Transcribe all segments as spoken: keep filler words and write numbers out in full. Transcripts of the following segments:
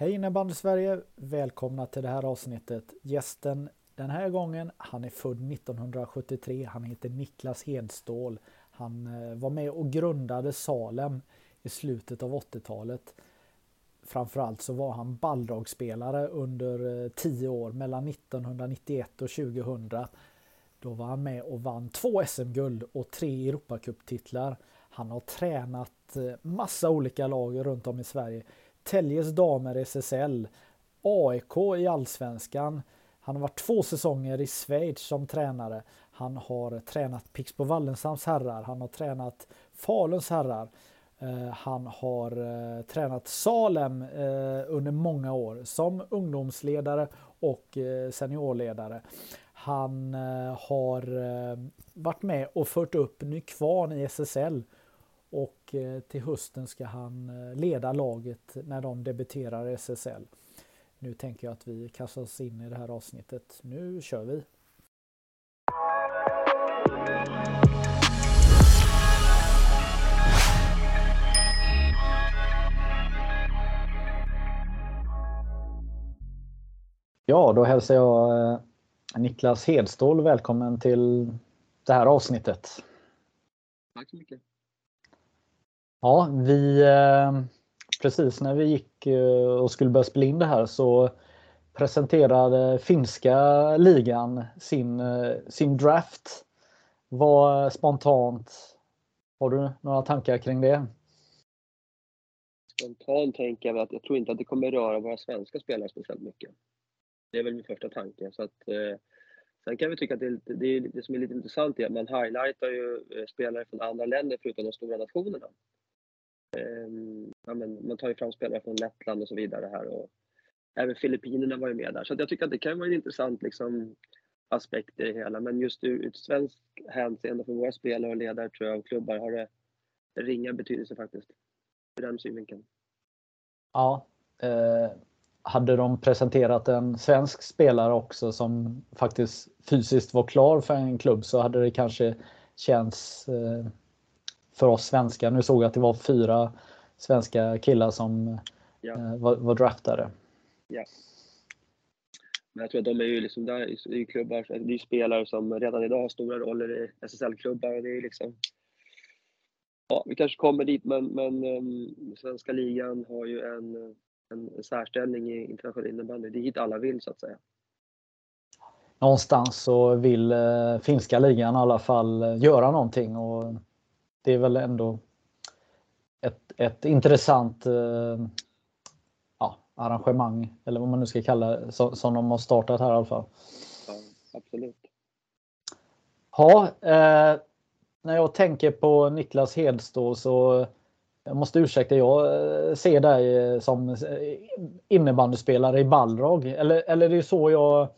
Hej innebandy Sverige, välkomna till det här avsnittet. Gästen den här gången, han är född nittonhundrasjuttiotre, han heter Nicklas Hedstål. Han var med och grundade Salem i slutet av åttiotalet. Framförallt så var han balldragsspelare under tio år, mellan nittonhundranittioett och tjugohundra. Då var han med och vann två S M-guld och tre Europacup-titlar. Han har tränat massa olika lag runt om i Sverige. Täljes damer i S S L, A I K i Allsvenskan. Han har varit två säsonger i Schweiz som tränare. Han har tränat Pixbo Wallenshams herrar. Han har tränat Faluns herrar. Eh, han har eh, tränat Salem eh, under många år som ungdomsledare och eh, seniorledare. Han eh, har eh, varit med och fört upp Nykvarn i S S L. Och till hösten ska han leda laget när de debuterar i S S L. Nu tänker jag att vi kastar oss in i det här avsnittet. Nu kör vi! Ja, då hälsar jag Nicklas Hedstål välkommen till det här avsnittet. Tack så mycket! Ja, vi precis när vi gick och skulle börja spela in det här så presenterade finska ligan sin, sin draft. Vad spontant, har du några tankar kring det? Spontant tänker jag att jag tror inte att det kommer röra våra svenska spelare speciellt mycket. Det är väl min första tanke. Så att, sen kan vi tycka att det, är lite, det, är, det som är lite intressant är att man highlightar ju spelare från andra länder förutom de stora nationerna. Ja, men man tar ju fram spelare från Lettland och så vidare här och även Filippinerna var ju med där, så att jag tycker att det kan vara en intressant liksom, aspekt i det hela, men just ur, ur svensk hänseende för våra spelare och ledare tror jag och klubbar har det ringa betydelse faktiskt för den synvinkeln. Ja, eh, hade de presenterat en svensk spelare också som faktiskt fysiskt var klar för en klubb så hade det kanske känts eh, för oss svenskar. Nu såg jag att det var fyra svenska killar som ja. eh, var, var draftade. Ja. Men jag tror att de är ju liksom där i klubbar, det är spelare som redan idag har stora roller i S S L-klubbar och det är liksom ja, vi kanske kommer dit men, men um, svenska ligan har ju en, en särställning i internationell innebandy. Det är hit alla vill så att säga. Någonstans så vill eh, finska ligan i alla fall göra någonting och det är väl ändå ett, ett intressant eh, ja, arrangemang, eller vad man nu ska kalla det, som, som de har startat här i alla fall. Ja, absolut. Ja, eh, när jag tänker på Nicklas Hedstål så jag måste ursäkta, jag ser dig som innebandyspelare i balldrag. Eller, eller det är så jag...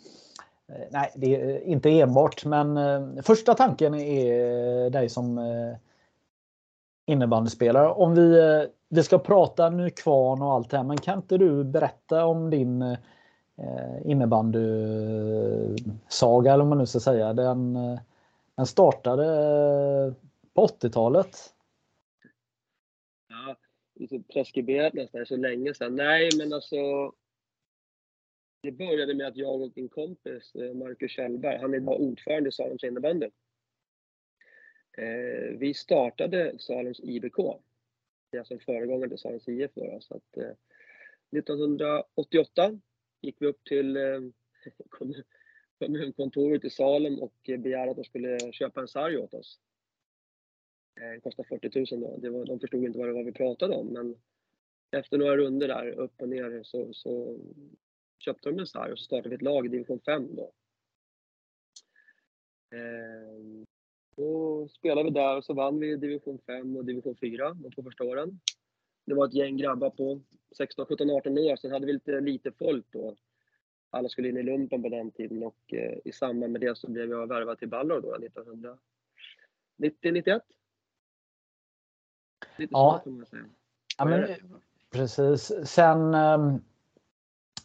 Nej, det är inte enbart, men eh, första tanken är dig som... Eh, innebandyspelare. Om vi, vi ska prata Nykvarn och allt det här, men kan inte du berätta om din eh, innebandysaga, eller om man nu ska säga. Den, den startade på åttiotalet. Ja, det är preskriberat nästan så länge sedan. Nej, men alltså det började med att jag och min kompis Marcus Kjellberg, han är bara ordförande i Salems innebandy. Eh, vi startade Salems I B K, det är alltså en föregångare till Salems I F. Så att, eh, nittonhundraåttioåtta gick vi upp till eh, kommunkontoret i Salem och eh, begärde att de skulle köpa en sarg åt oss. Eh, det kostade fyrtio tusen då, det var, de förstod inte vad det var vi pratade om, men efter några runder där upp och ner så, så köpte de en sarg och så startade vi ett lag i division fem då. Eh, Då spelade vi där och så vann vi division fem och division fyra de två första åren. Det var ett gäng grabbar på sexton, sjutton, arton år. Sen hade vi lite, lite folk då. Alla skulle in i lumpen på den tiden. Och eh, i samband med det så blev jag värvad till Ballor då nittonhundranittio, nittioett. Ja, ja men, precis. Sen eh,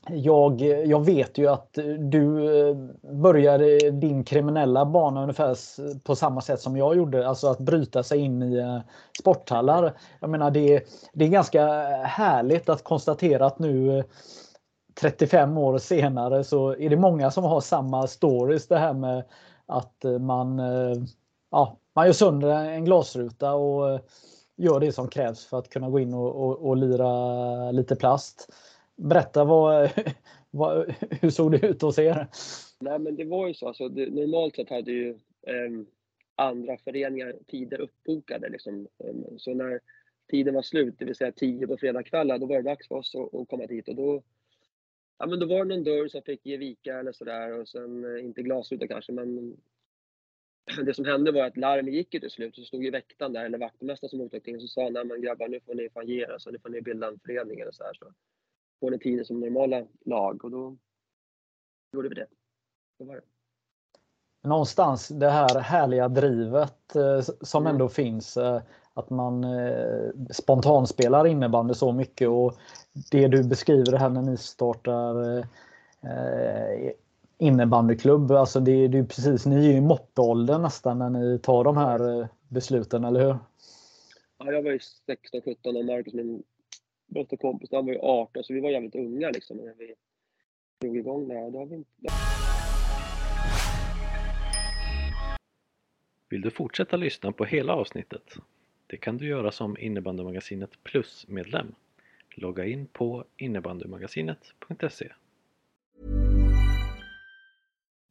jag, jag vet ju att du eh, började din kriminella bana ungefär på samma sätt som jag gjorde. Alltså att bryta sig in i eh, sporthallar. Jag menar det, det är ganska härligt att konstatera att nu eh, trettiofem år senare så är det många som har samma stories. Det här med att man, eh, ja, man gör sönder en glasruta och eh, gör det som krävs för att kunna gå in och, och, och lira lite plast. Berätta, vad, vad, hur såg det ut hos er? Nej, men det var ju så. Alltså, det, normalt sett hade ju eh, andra föreningar tider uppbokade. Liksom. Så när tiden var slut, det vill säga tio på fredagkvällar, då var det dags för oss att, att komma dit. Och då, ja, men då var det någon dörr som fick ge vika eller sådär. Och sen, inte glasruta kanske, men det som hände var att larmen gick ju till slut. Så stod ju väktaren där, eller vaktmästaren som uttryckte in. Så sa, nej men grabbar, nu får ni fan ge er. Så nu får ni bilda en förening eller sådär. Så får ni tiden som normala lag. Och då gjorde vi det. Så var det. Någonstans det här härliga drivet eh, som mm. ändå finns. Eh, att man eh, spontanspelar innebandy så mycket. Och det du beskriver här när ni startar... Eh, innebandyklubb, alltså det är ju precis, ni är ju i moppeåldern nästan när ni tar de här besluten, eller hur? Ja, jag var ju sexton, sjutton och Marcus, min bästa kompis, han var ju arton, så vi var jävligt unga liksom när vi drog igång där. Då har vi inte... Vill du fortsätta lyssna på hela avsnittet? Det kan du göra som Innebandymagasinet Plus-medlem. Logga in på innebandymagasinet punkt se.